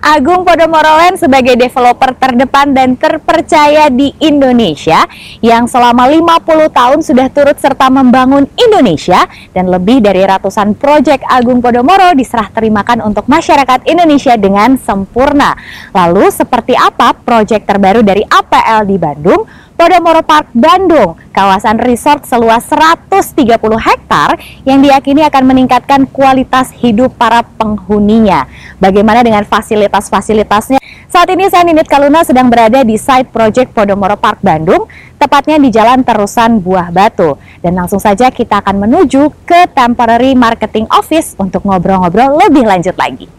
Agung Podomoro Land sebagai developer terdepan dan terpercaya di Indonesia yang selama 50 tahun sudah turut serta membangun Indonesia, dan lebih dari ratusan proyek Agung Podomoro diserah terimakan untuk masyarakat Indonesia dengan sempurna. Lalu seperti apa proyek terbaru dari APL di Bandung? Podomoro Park Bandung, kawasan resort seluas 130 hektar yang diyakini akan meningkatkan kualitas hidup para penghuninya. Bagaimana dengan fasilitas-fasilitasnya? Saat ini saya Ninit Karuna sedang berada di site proyek Podomoro Park Bandung, tepatnya di Jalan Terusan Buah Batu. Dan langsung saja kita akan menuju ke Temporary Marketing Office untuk ngobrol-ngobrol lebih lanjut lagi.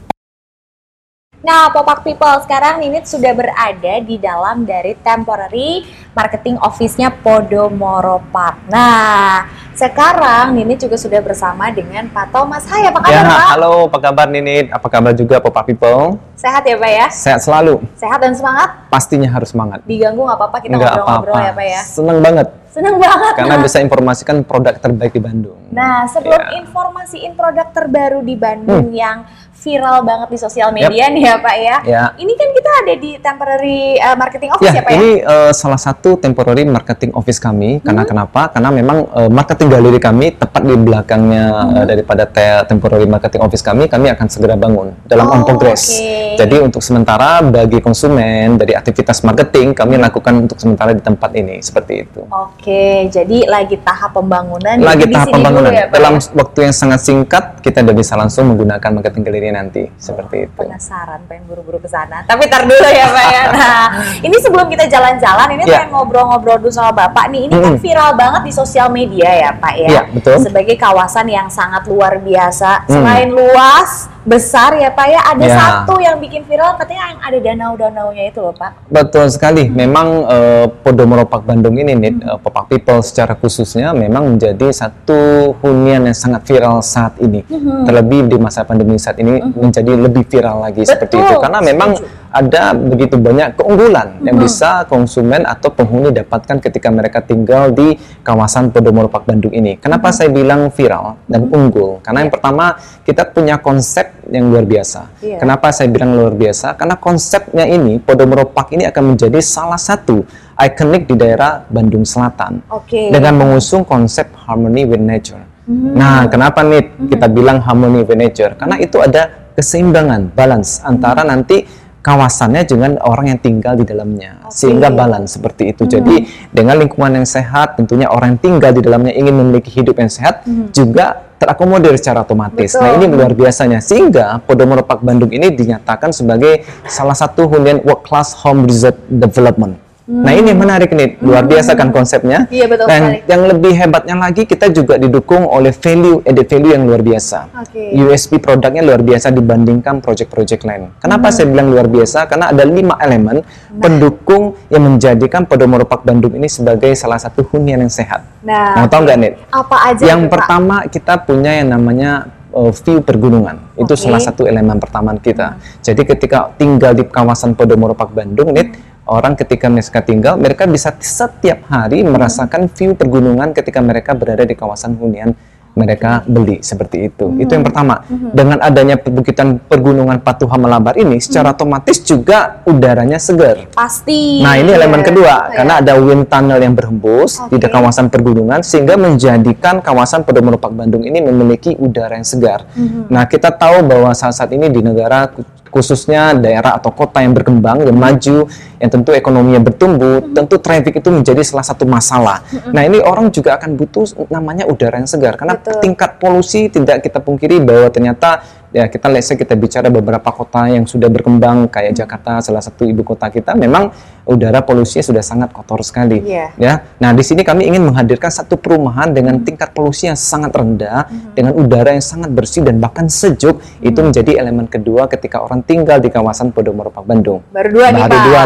Nah, Popak People, sekarang Ninit sudah berada di dalam dari Temporary Marketing Office-nya Podomoro Park. Nah, sekarang Ninit juga sudah bersama dengan Pak Thomas. Hai, apa kabar, Pak? Halo, apa kabar Ninit? Apa kabar juga Popak People? Sehat ya, Pak ya? Sehat selalu. Sehat dan semangat? Pastinya harus semangat. Diganggu nggak apa-apa, kita ngobrol-ngobrol ya, Pak ya? Seneng banget. Senang banget. Karena bisa informasikan produk terbaik di Bandung. Nah, sebelum informasiin produk terbaru di Bandung yang viral banget di sosial media nih ya Pak ya. Ini kan kita ada di Temporary Marketing Office ya Pak ya? Ini salah satu Temporary Marketing Office kami. Karena kenapa? Karena memang marketing galeri kami tepat di belakangnya daripada Temporary Marketing Office kami akan segera bangun dalam on progress. Jadi untuk sementara bagi konsumen dari aktivitas marketing kami lakukan untuk sementara di tempat ini. Seperti itu. Oke, jadi lagi tahap pembangunan. Lagi tahap pembangunan. Ya, dalam waktu yang sangat singkat kita udah bisa langsung menggunakan marketing galeri nanti seperti itu. Penasaran, pengen buru-buru ke sana. Tapi tar dulu ya Pak ya. Nah, ini sebelum kita jalan-jalan, ini pengen ngobrol-ngobrol dulu sama Bapak nih. Ini kan viral banget di sosial media ya Pak ya. Iya, betul. Sebagai kawasan yang sangat luar biasa, selain luas, besar ya Pak ya, ada satu yang bikin viral katanya yang ada danau-danaunya itu loh Pak. Betul sekali, memang Podomoro Park Bandung ini Popak People secara khususnya memang menjadi satu hunian yang sangat viral saat ini, terlebih di masa pandemi saat ini menjadi lebih viral lagi. Betul, seperti itu, karena memang ada begitu banyak keunggulan yang bisa konsumen atau penghuni dapatkan ketika mereka tinggal di kawasan Podomoro Park Bandung ini. Kenapa saya bilang viral dan unggul? Karena yang pertama, kita punya konsep yang luar biasa. Kenapa saya bilang luar biasa? Karena konsepnya ini, Podomoro Park ini akan menjadi salah satu ikonik di daerah Bandung Selatan dengan mengusung konsep harmony with nature. Nah, kenapa nih kita bilang harmony with nature? Karena itu ada keseimbangan, balance antara nanti kawasannya dengan orang yang tinggal di dalamnya, sehingga balance seperti itu. Jadi dengan lingkungan yang sehat, tentunya orang yang tinggal di dalamnya ingin memiliki hidup yang sehat juga terakomodir secara otomatis. Betul. Nah, ini luar biasanya, sehingga Podomoro Park Bandung ini dinyatakan sebagai salah satu hunian world class home resort development. Nah, ini menarik nih, luar biasa kan konsepnya. Iya, betul. Dan yang lebih hebatnya lagi, kita juga didukung oleh value added value yang luar biasa. USP produknya luar biasa dibandingkan proyek-proyek lain. Kenapa saya bilang luar biasa? Karena ada 5 elemen pendukung yang menjadikan Podomoro Park Bandung ini sebagai salah satu hunian yang sehat. Nah, tahu nggak nih? Apa aja? Yang itu, pertama, kita punya yang namanya view pergunungan, itu salah satu elemen pertama kita. Jadi ketika tinggal di kawasan Podomoro Park Bandung nih, orang ketika mereka tinggal, mereka bisa setiap hari merasakan view pergunungan ketika mereka berada di kawasan hunian mereka beli, seperti itu. Itu yang pertama. Dengan adanya perbukitan pergunungan Patuha Malabar ini, secara otomatis juga udaranya segar. Pasti. Nah, ini elemen kedua, karena ada wind tunnel yang berhembus di kawasan pergunungan, sehingga menjadikan kawasan Podomoro Park Bandung ini memiliki udara yang segar. Nah, kita tahu bahwa saat ini di negara khususnya daerah atau kota yang berkembang, yang maju, yang tentu ekonominya bertumbuh, tentu traffic itu menjadi salah satu masalah. Nah, ini orang juga akan butuh namanya udara yang segar, karena tingkat polusi tidak kita pungkiri bahwa ternyata ya, kita let's say kita bicara beberapa kota yang sudah berkembang kayak Jakarta, salah satu ibu kota kita, memang udara polusinya sudah sangat kotor sekali. Ya. Nah, di sini kami ingin menghadirkan satu perumahan dengan tingkat polusi yang sangat rendah, dengan udara yang sangat bersih dan bahkan sejuk. Itu menjadi elemen kedua ketika orang tinggal di kawasan Podomoro Park Bandung. Baru dua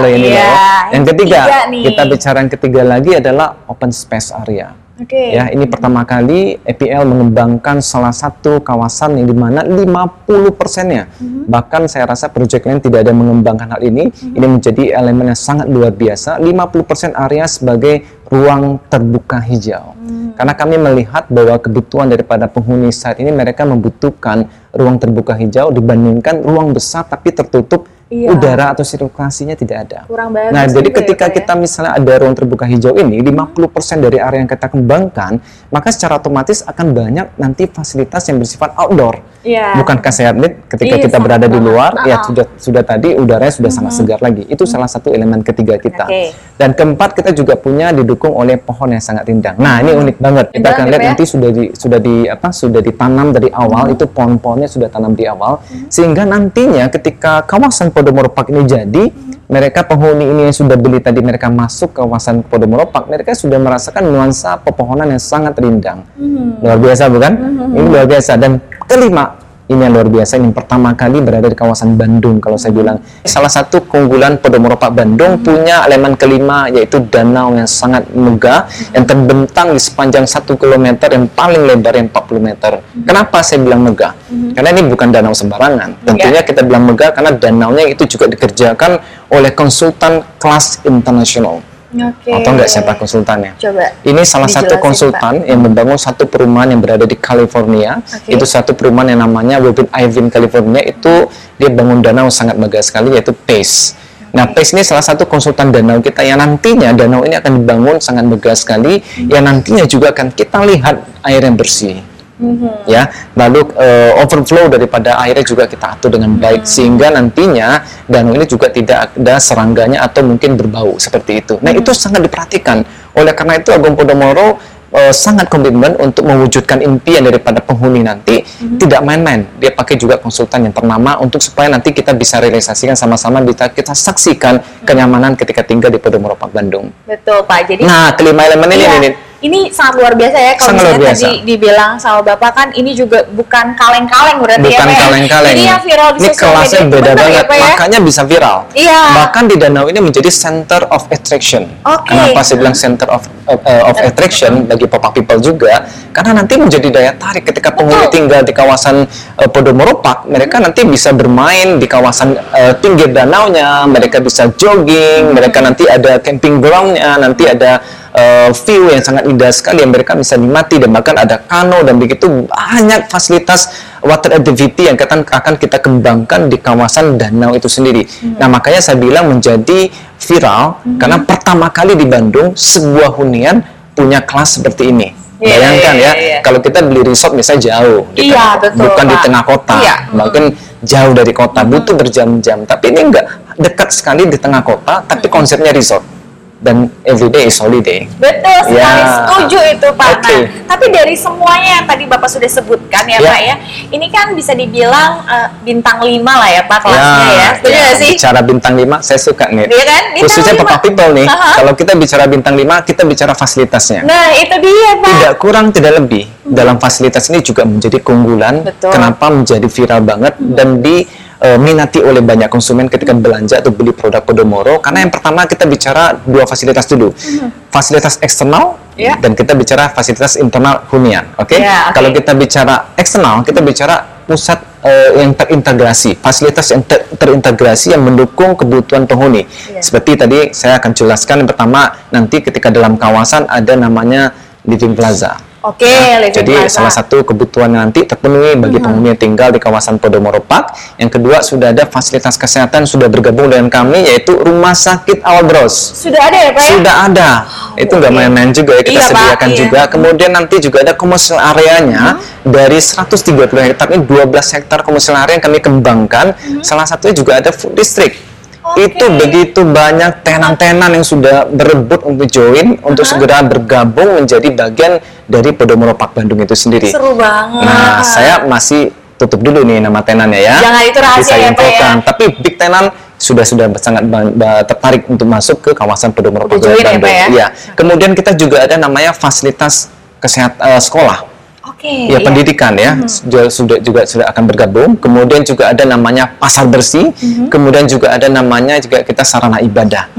loh ini ya. Yang ketiga, kita bicara yang ketiga lagi adalah open space area. Ya, ini pertama kali APL mengembangkan salah satu kawasan yang dimana 50%-nya, bahkan saya rasa proyek lain tidak ada mengembangkan hal ini. Ini menjadi elemen yang sangat luar biasa, 50% area sebagai ruang terbuka hijau. Karena kami melihat bahwa kebutuhan daripada penghuni saat ini, mereka membutuhkan ruang terbuka hijau dibandingkan ruang besar tapi tertutup udara atau sirkulasinya tidak ada. Kurang bagus. Nah, jadi ketika kita misalnya ada ruang terbuka hijau ini 50% dari area yang kita kembangkan, maka secara otomatis akan banyak nanti fasilitas yang bersifat outdoor. Bukankah sehat nih ketika kita berada di luar, ya sudah tadi udaranya sudah sangat segar lagi. Itu salah satu elemen ketiga kita. Dan keempat, kita juga punya didukung oleh pohon yang sangat rindang. Nah, ini unik banget. Kita akan lihat nanti sudah ditanam dari awal, itu pohon-pohonnya sudah tanam di awal, sehingga nantinya ketika kawasan Podomoro Park ini jadi, mereka penghuni ini yang sudah beli tadi, mereka masuk kawasan Podomoro Park, mereka sudah merasakan nuansa pepohonan yang sangat rindang. Luar biasa bukan? Ini luar biasa. Dan kelima, ini yang luar biasa, ini yang pertama kali berada di kawasan Bandung. Kalau saya bilang, salah satu keunggulan Podomoro Park Bandung punya elemen kelima, yaitu danau yang sangat megah, yang terbentang di sepanjang 1 km, yang paling lebar yang 40 meter. Kenapa saya bilang megah? Karena ini bukan danau sembarangan. Tentunya kita bilang megah karena danaunya itu juga dikerjakan oleh konsultan kelas internasional. Atau enggak siapa konsultannya? Coba ini salah satu konsultan yang membangun satu perumahan yang berada di California. Itu satu perumahan yang namanya Robert Irvine California. Itu dia bangun danau sangat megah sekali, yaitu Pace. Nah, Pace ini salah satu konsultan danau kita yang nantinya danau ini akan dibangun sangat megah sekali, yang nantinya juga akan kita lihat air yang bersih. Ya, lalu overflow daripada airnya juga kita atur dengan baik, sehingga nantinya danau ini juga tidak ada serangganya atau mungkin berbau seperti itu. Nah, itu sangat diperhatikan. Oleh karena itu Agung Podomoro sangat komitmen untuk mewujudkan impian daripada penghuni nanti, tidak main-main. Dia pakai juga konsultan yang ternama untuk supaya nanti kita bisa realisasikan sama-sama, kita saksikan kenyamanan ketika tinggal di Podomoro Park Bandung. Betul, Pak. Jadi nah, kelima elemen ini sangat luar biasa ya, kalau misalnya tadi dibilang sama Bapak kan ini juga bukan kaleng-kaleng berarti bukan ya, kaleng-kaleng. Ini yang viral di sosial media itu beda banget ya, makanya bisa viral. Bahkan di danau ini menjadi center of attraction. Kenapa saya bilang center of attraction bagi Popa people juga? Karena nanti menjadi daya tarik ketika penghuni tinggal di kawasan Podomoro Park, mereka nanti bisa bermain di kawasan pinggir danaunya, mereka bisa jogging, mereka nanti ada camping groundnya, nanti ada view yang sangat indah sekali yang mereka bisa nikmati, dan bahkan ada kano dan begitu banyak fasilitas water activity yang akan kita kembangkan di kawasan danau itu sendiri. Nah, makanya saya bilang menjadi viral karena pertama kali di Bandung sebuah hunian punya kelas seperti ini. Bayangkan kalau kita beli resort misalnya jauh, bukan di tengah kota, mungkin jauh dari kota, butuh berjam-jam. Tapi ini enggak, dekat sekali di tengah kota, tapi konsepnya resort. Dan everyday is holiday. Betul sekali, setuju itu Pak. Nah, tapi dari semuanya yang tadi Bapak sudah sebutkan ya Pak ya, ini kan bisa dibilang bintang 5 lah ya Pak kelasnya ya. Setuju gak sih? Bicara bintang 5 saya suka nih. Iya kan? Bintang khususnya Bapak people nih, kalau kita bicara bintang 5 kita bicara fasilitasnya. Nah itu dia Pak. Tidak kurang tidak lebih, dalam fasilitas ini juga menjadi keunggulan. Kenapa menjadi viral banget dan diminati oleh banyak konsumen ketika belanja atau beli produk Podomoro? Karena yang pertama kita bicara dua fasilitas dulu, fasilitas eksternal dan kita bicara fasilitas internal hunian. Kalau kita bicara eksternal, kita bicara pusat yang terintegrasi, fasilitas yang terintegrasi yang mendukung kebutuhan penghuni. Seperti tadi saya akan jelaskan, yang pertama nanti ketika dalam kawasan ada namanya living plaza. Jadi salah satu kebutuhan nanti terpenuhi bagi penghuni yang tinggal di kawasan Podomoro Park. Yang kedua, sudah ada fasilitas kesehatan sudah bergabung dengan kami, yaitu Rumah Sakit Awal Bros. Sudah ada ya Pak ya? Sudah ada. Itu nggak main-main juga ya, kita sediakan juga. Kemudian nanti juga ada komersial areanya, dari 130 hektar ini 12 hektar komersial area yang kami kembangkan. Salah satunya juga ada food district. Itu begitu banyak tenan-tenan yang sudah berebut untuk join, untuk segera bergabung menjadi bagian dari Podomoro Park Bandung itu sendiri. Seru banget. Nah, saya masih tutup dulu nih nama tenannya ya. Jangan itu rahasia ya Pak ya. Tapi big tenan sudah sangat tertarik untuk masuk ke kawasan Podomoro Park Bandung. Iya. Kemudian kita juga ada namanya fasilitas kesehatan sekolah. Ya, pendidikan ya, sudah akan bergabung. Kemudian juga ada namanya pasar bersih, kemudian juga ada namanya juga kita sarana ibadah.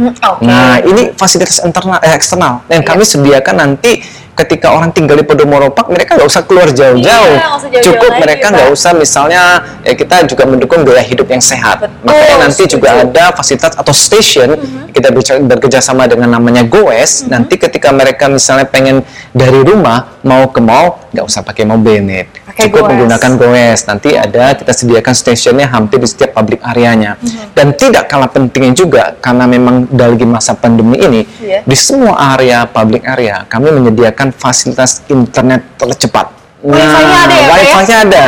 Nah, ini fasilitas internal eksternal yang kami sediakan nanti ketika orang tinggal di Podomoro Park, mereka nggak usah keluar jauh-jauh. Cukup mereka nggak usah misalnya ya, kita juga mendukung gaya hidup yang sehat. Makanya nanti juga ada fasilitas atau station, kita bekerjasama dengan namanya GOWES. Nanti ketika mereka misalnya pengen dari rumah mau ke mall, nggak usah pakai mobil nih. pakai cukup GOWES. Menggunakan GOWES. Nanti ada kita sediakan stationnya hampir di setiap public areanya. Dan tidak kalah pentingnya juga karena memang dari masa pandemi ini di semua area public area kami menyediakan fasilitas internet tercepat. Nah, wifi-nya ada.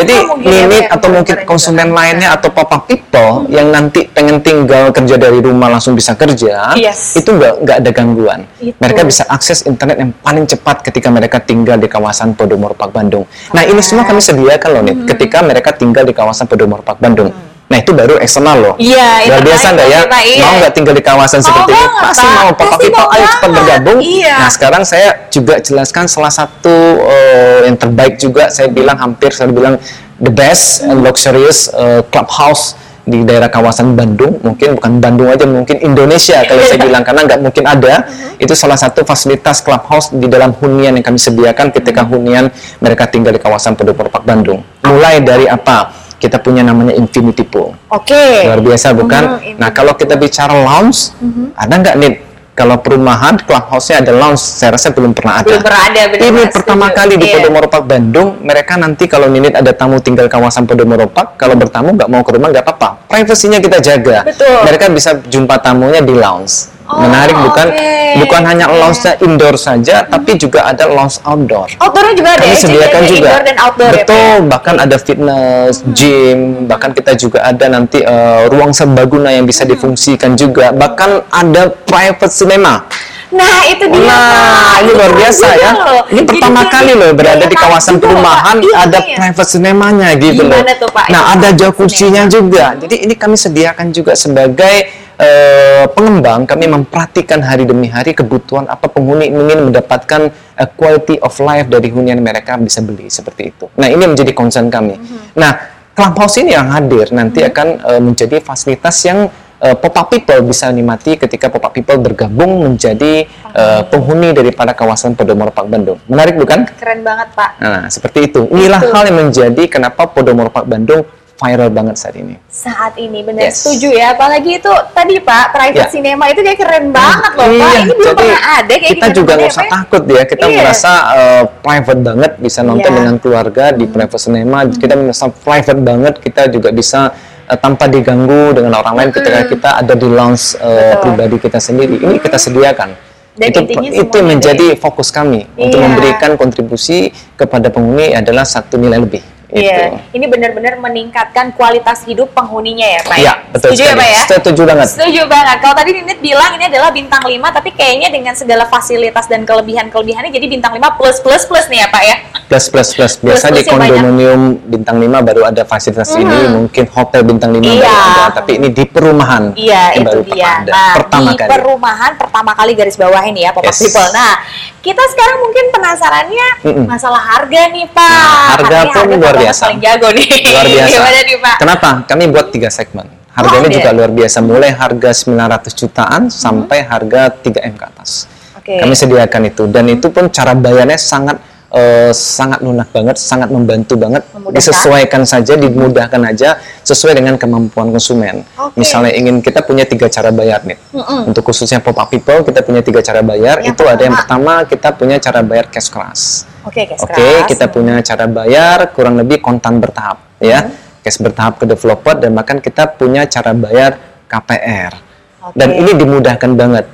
Jadi Ninit atau mungkin konsumen lainnya atau papa people yang nanti pengen tinggal kerja dari rumah langsung bisa kerja, itu nggak ada gangguan. Mereka bisa akses internet yang paling cepat ketika mereka tinggal di kawasan Podomoro Park Bandung. Nah, ini semua kami sediakan loh Nit, ketika mereka tinggal di kawasan Podomoro Park Bandung. Nah, itu baru eksternal loh. Iya, luar biasa nggak ya? Mau nggak tinggal di kawasan seperti ini? Pasti mau, papa people, ayo cepat bergabung. Nah, sekarang saya juga jelaskan salah satu yang terbaik juga. Saya bilang hampir, saya bilang the best and luxurious clubhouse di daerah kawasan Bandung, mungkin bukan Bandung aja, mungkin Indonesia kalau saya bilang, karena nggak mungkin ada. Itu salah satu fasilitas clubhouse di dalam hunian yang kami sediakan ketika hunian mereka tinggal di kawasan Podomoro Park Bandung. Mulai dari apa? Kita punya namanya infinity pool. Luar biasa bukan? Nah, kalau kita bicara lounge, ada nggak nih? Kalau perumahan, clubhouse-nya ada lounge, saya rasa belum pernah ada. Ini pertama kali di Podomoro Park Bandung, mereka nanti kalau Ninit ada tamu tinggal kawasan Podomoro Park, kalau bertamu nggak mau ke rumah nggak apa-apa. Privasinya kita jaga. Mereka bisa jumpa tamunya di lounge. Menarik bukan? Bukan hanya lounge-nya indoor saja, tapi juga ada lounge outdoor. Outdoornya juga ada. Kami sediakan juga. Indoor dan outdoor. Bahkan ada fitness, gym, bahkan kita juga ada nanti ruang serbaguna yang bisa difungsikan juga. Bahkan ada private cinema. Nah, itu dia. Nah, ini luar biasa ya. Ini pertama kali loh berada di kawasan perumahan ada private cinemanya gitu loh. Nah, ada jacuzzinya juga. Jadi ini kami sediakan juga sebagai pengembang, kami memperhatikan hari demi hari kebutuhan apa penghuni ingin mendapatkan quality of life dari hunian mereka bisa beli seperti itu. Nah, ini menjadi concern kami. Nah, clubhouse ini yang hadir nanti akan menjadi fasilitas yang pop-up people bisa nikmati ketika pop-up people bergabung menjadi penghuni daripada kawasan Podomoro Park Bandung. Menarik bukan? Keren banget Pak. Nah, seperti itu. Inilah hal yang menjadi kenapa Podomoro Park Bandung viral banget saat ini. Saat ini benar setuju ya, apalagi itu tadi Pak private cinema itu kayak keren banget loh Pak. Ini belum pernah ada kayak kita juga nggak usah takut ya, kita merasa private banget bisa nonton dengan keluarga di private cinema. Kita merasa private banget, kita juga bisa tanpa diganggu dengan orang lain ketika kita ada di lounge pribadi kita sendiri. Ini kita sediakan. Dan itu menjadi fokus kami untuk memberikan kontribusi kepada penghuni adalah satu nilai lebih. Iya, ini benar-benar meningkatkan kualitas hidup penghuninya ya Pak. Iya, betul. Setuju sekali. Ya Pak ya? Setuju banget. Setuju banget. Kalau tadi Ninit bilang ini adalah bintang 5, tapi kayaknya dengan segala fasilitas dan kelebihan-kelebihannya jadi bintang 5 plus nih ya Pak ya? Plus. Biasa plus di kondominium ya, bintang 5 baru ada fasilitas ini, mungkin hotel bintang 5 baru ada, tapi ini di perumahan. Iya, itu dia. Nah, pertama kali. Perumahan pertama kali garis bawah ini ya Pop People. Nah, kita sekarang mungkin penasarannya masalah harga nih Pak. Nah, harga pun luar biasa. Paling jago nih. Luar biasa. Gimana nih Pak? Kenapa? Kami buat 3 segmen. Harganya juga luar biasa. Mulai harga 900 jutaan sampai harga 3M ke atas. Kami sediakan itu. Dan itu pun cara bayarnya sangat lunak banget, sangat membantu banget. Disesuaikan saja, dimudahkan aja sesuai dengan kemampuan konsumen. Misalnya ingin, kita punya 3 cara bayar nih. Untuk khususnya pop-up people, kita punya 3 cara bayar. Itu ada yang pertama, kita punya cara bayar cash keras. Oke, kita punya cara bayar kurang lebih kontan bertahap, ya. Cash bertahap ke developer, dan bahkan kita punya cara bayar KPR. Dan ini dimudahkan banget.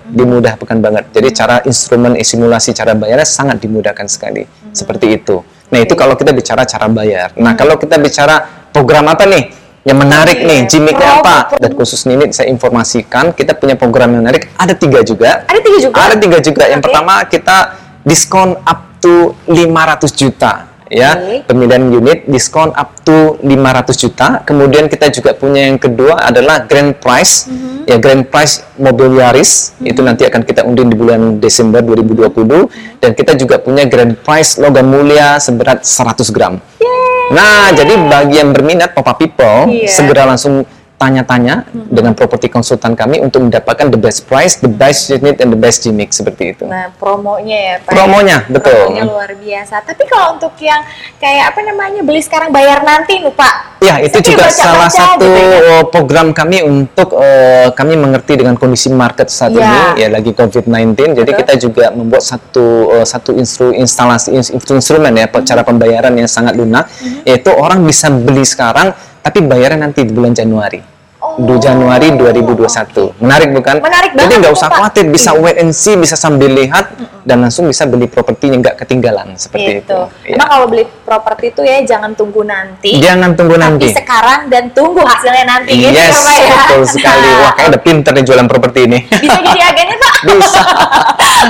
Jadi cara instrumen simulasi cara bayarnya sangat dimudahkan sekali. Seperti itu. Nah, itu kalau kita bicara cara bayar. Nah, kalau kita bicara program apa nih yang menarik nih, gimmicknya apa? Dan khusus ini saya informasikan, kita punya program yang menarik. Ada 3 juga. Ada tiga juga. Yang pertama, kita diskon up to 500 juta. Ya, pemilihan unit diskon up to 500 juta. Kemudian kita juga punya yang kedua adalah grand prize. Ya, grand prize mobil Yaris itu nanti akan kita undiin di bulan Desember 2020. Dan kita juga punya grand prize logam mulia seberat 100 gram. Nah, jadi bagi yang berminat pop-up people segera langsung tanya-tanya dengan properti konsultan kami untuk mendapatkan the best price, the best unit, and the best gimmick seperti itu. Nah, promonya ya Pak. Promonya, betul. Promonya luar biasa. Tapi kalau untuk yang kayak apa namanya, beli sekarang bayar nanti nih Pak. Ya, itu juga salah satu program kami untuk kami mengerti dengan kondisi market saat ini, ya lagi COVID-19. Jadi kita juga membuat satu instrumen ya, cara pembayaran yang sangat lunak, yaitu orang bisa beli sekarang tapi bayarnya nanti di bulan Januari. 2 Januari 2021. Menarik bukan? Menarik banget. Jadi nggak usah khawatir, bisa wait and see, bisa sambil lihat dan langsung bisa beli propertinya, nggak ketinggalan seperti itu. Emang kalau beli properti itu ya jangan tunggu nanti. Jangan tunggu nanti. Tapi sekarang dan tunggu hasilnya nanti. Yes, gitu, Pak, ya? Betul sekali. Wah, kayaknya udah pinter nih jualan properti ini. Bisa jadi agennya Pak. Bisa.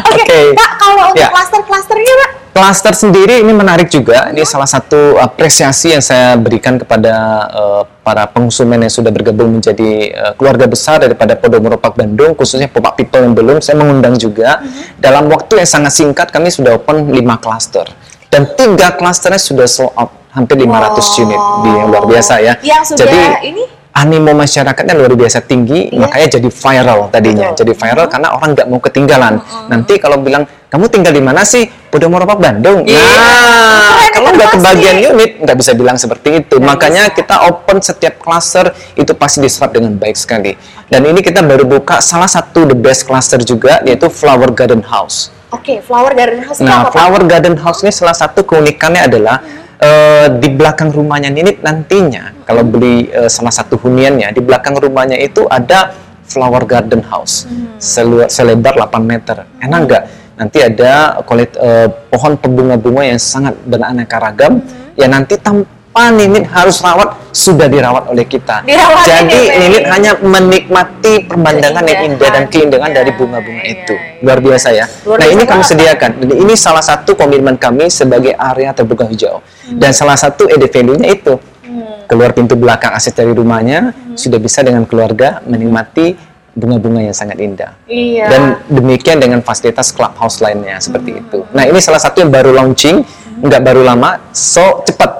Oke. Pak, kalau untuk klaster-klasternya Pak? Klaster sendiri ini menarik juga. Ini salah satu apresiasi yang saya berikan kepada para konsumen yang sudah bergabung menjadi keluarga besar daripada Podomoro Park Bandung, khususnya Popak People yang belum. Saya mengundang juga dalam waktu yang sangat singkat kami sudah open 5 klaster dan 3 klasternya sudah sold out hampir 500 unit. Yang luar biasa ya. Jadi ini animo masyarakatnya luar biasa tinggi, makanya jadi viral tadinya. Jadi viral karena orang nggak mau ketinggalan. Nanti kalau bilang, kamu tinggal di mana sih? Podomoro Park Bandung. Nah, kalau nggak kebagian unit, nggak bisa bilang seperti itu. Makanya kita open setiap klaster itu pasti diserap dengan baik sekali. Dan ini kita baru buka salah satu the best klaster juga, yaitu Flower Garden House. Oke, Flower Garden House. Nah, Flower Garden House ini salah satu keunikannya adalah di belakang rumahnya Ninit nantinya kalau beli salah satu huniannya, di belakang rumahnya itu ada Flower Garden House selebar 8 meter. Enak nggak? Nanti ada pohon pembunga-bunga yang sangat beraneka ragam ya, nanti tanpa Ninit harus rawat sudah dirawat oleh kita. Jadi Ninit hanya menikmati pemandangan yang indah dan keindahan dari bunga-bunga itu. Luar biasa ya. Nah, ini kami sediakan. Jadi ini salah satu komitmen kami sebagai area terbuka hijau. Dan salah satu value-nya itu keluar pintu belakang akses dari rumahnya sudah bisa dengan keluarga menikmati bunga-bunga yang sangat indah. Iya. Dan demikian dengan fasilitas clubhouse lainnya seperti itu. Nah, ini salah satu yang baru launching, nggak baru lama, so cepat.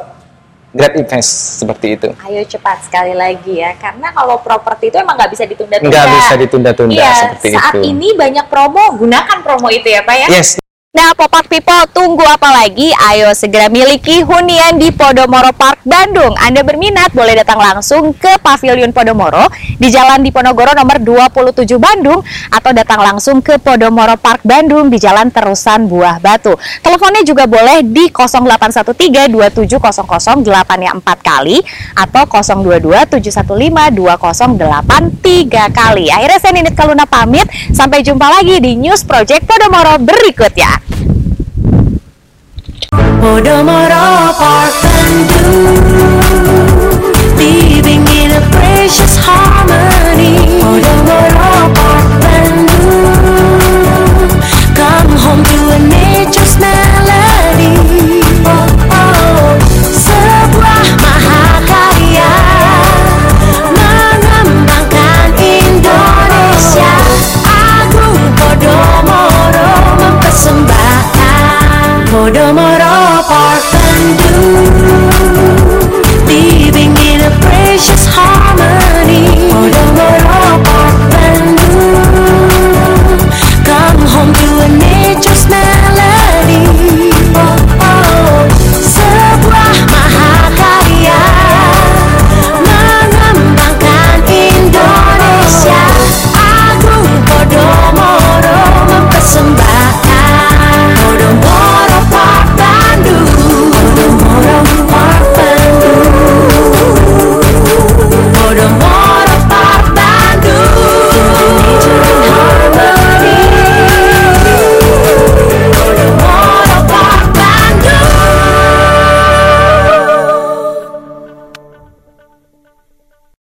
Grab invest seperti itu. Ayo cepat sekali lagi ya, karena kalau properti itu emang nggak bisa ditunda-tunda. Nggak bisa ditunda-tunda seperti itu. Saat ini banyak promo, gunakan promo itu ya Pak ya. Yes. Nah, Popak People, tunggu apa lagi? Ayo segera miliki hunian di Podomoro Park Bandung. Anda berminat boleh datang langsung ke Pavilion Podomoro di Jalan Diponegoro nomor 27 Bandung atau datang langsung ke Podomoro Park Bandung di Jalan Terusan Buah Batu. Teleponnya juga boleh di 0813-2700-8 ya 4 kali atau 022-715-2083 kali. Akhirnya saya Ninit Karuna pamit, sampai jumpa lagi di News Project Podomoro berikutnya. Podomoro Park Bandung, living in a precious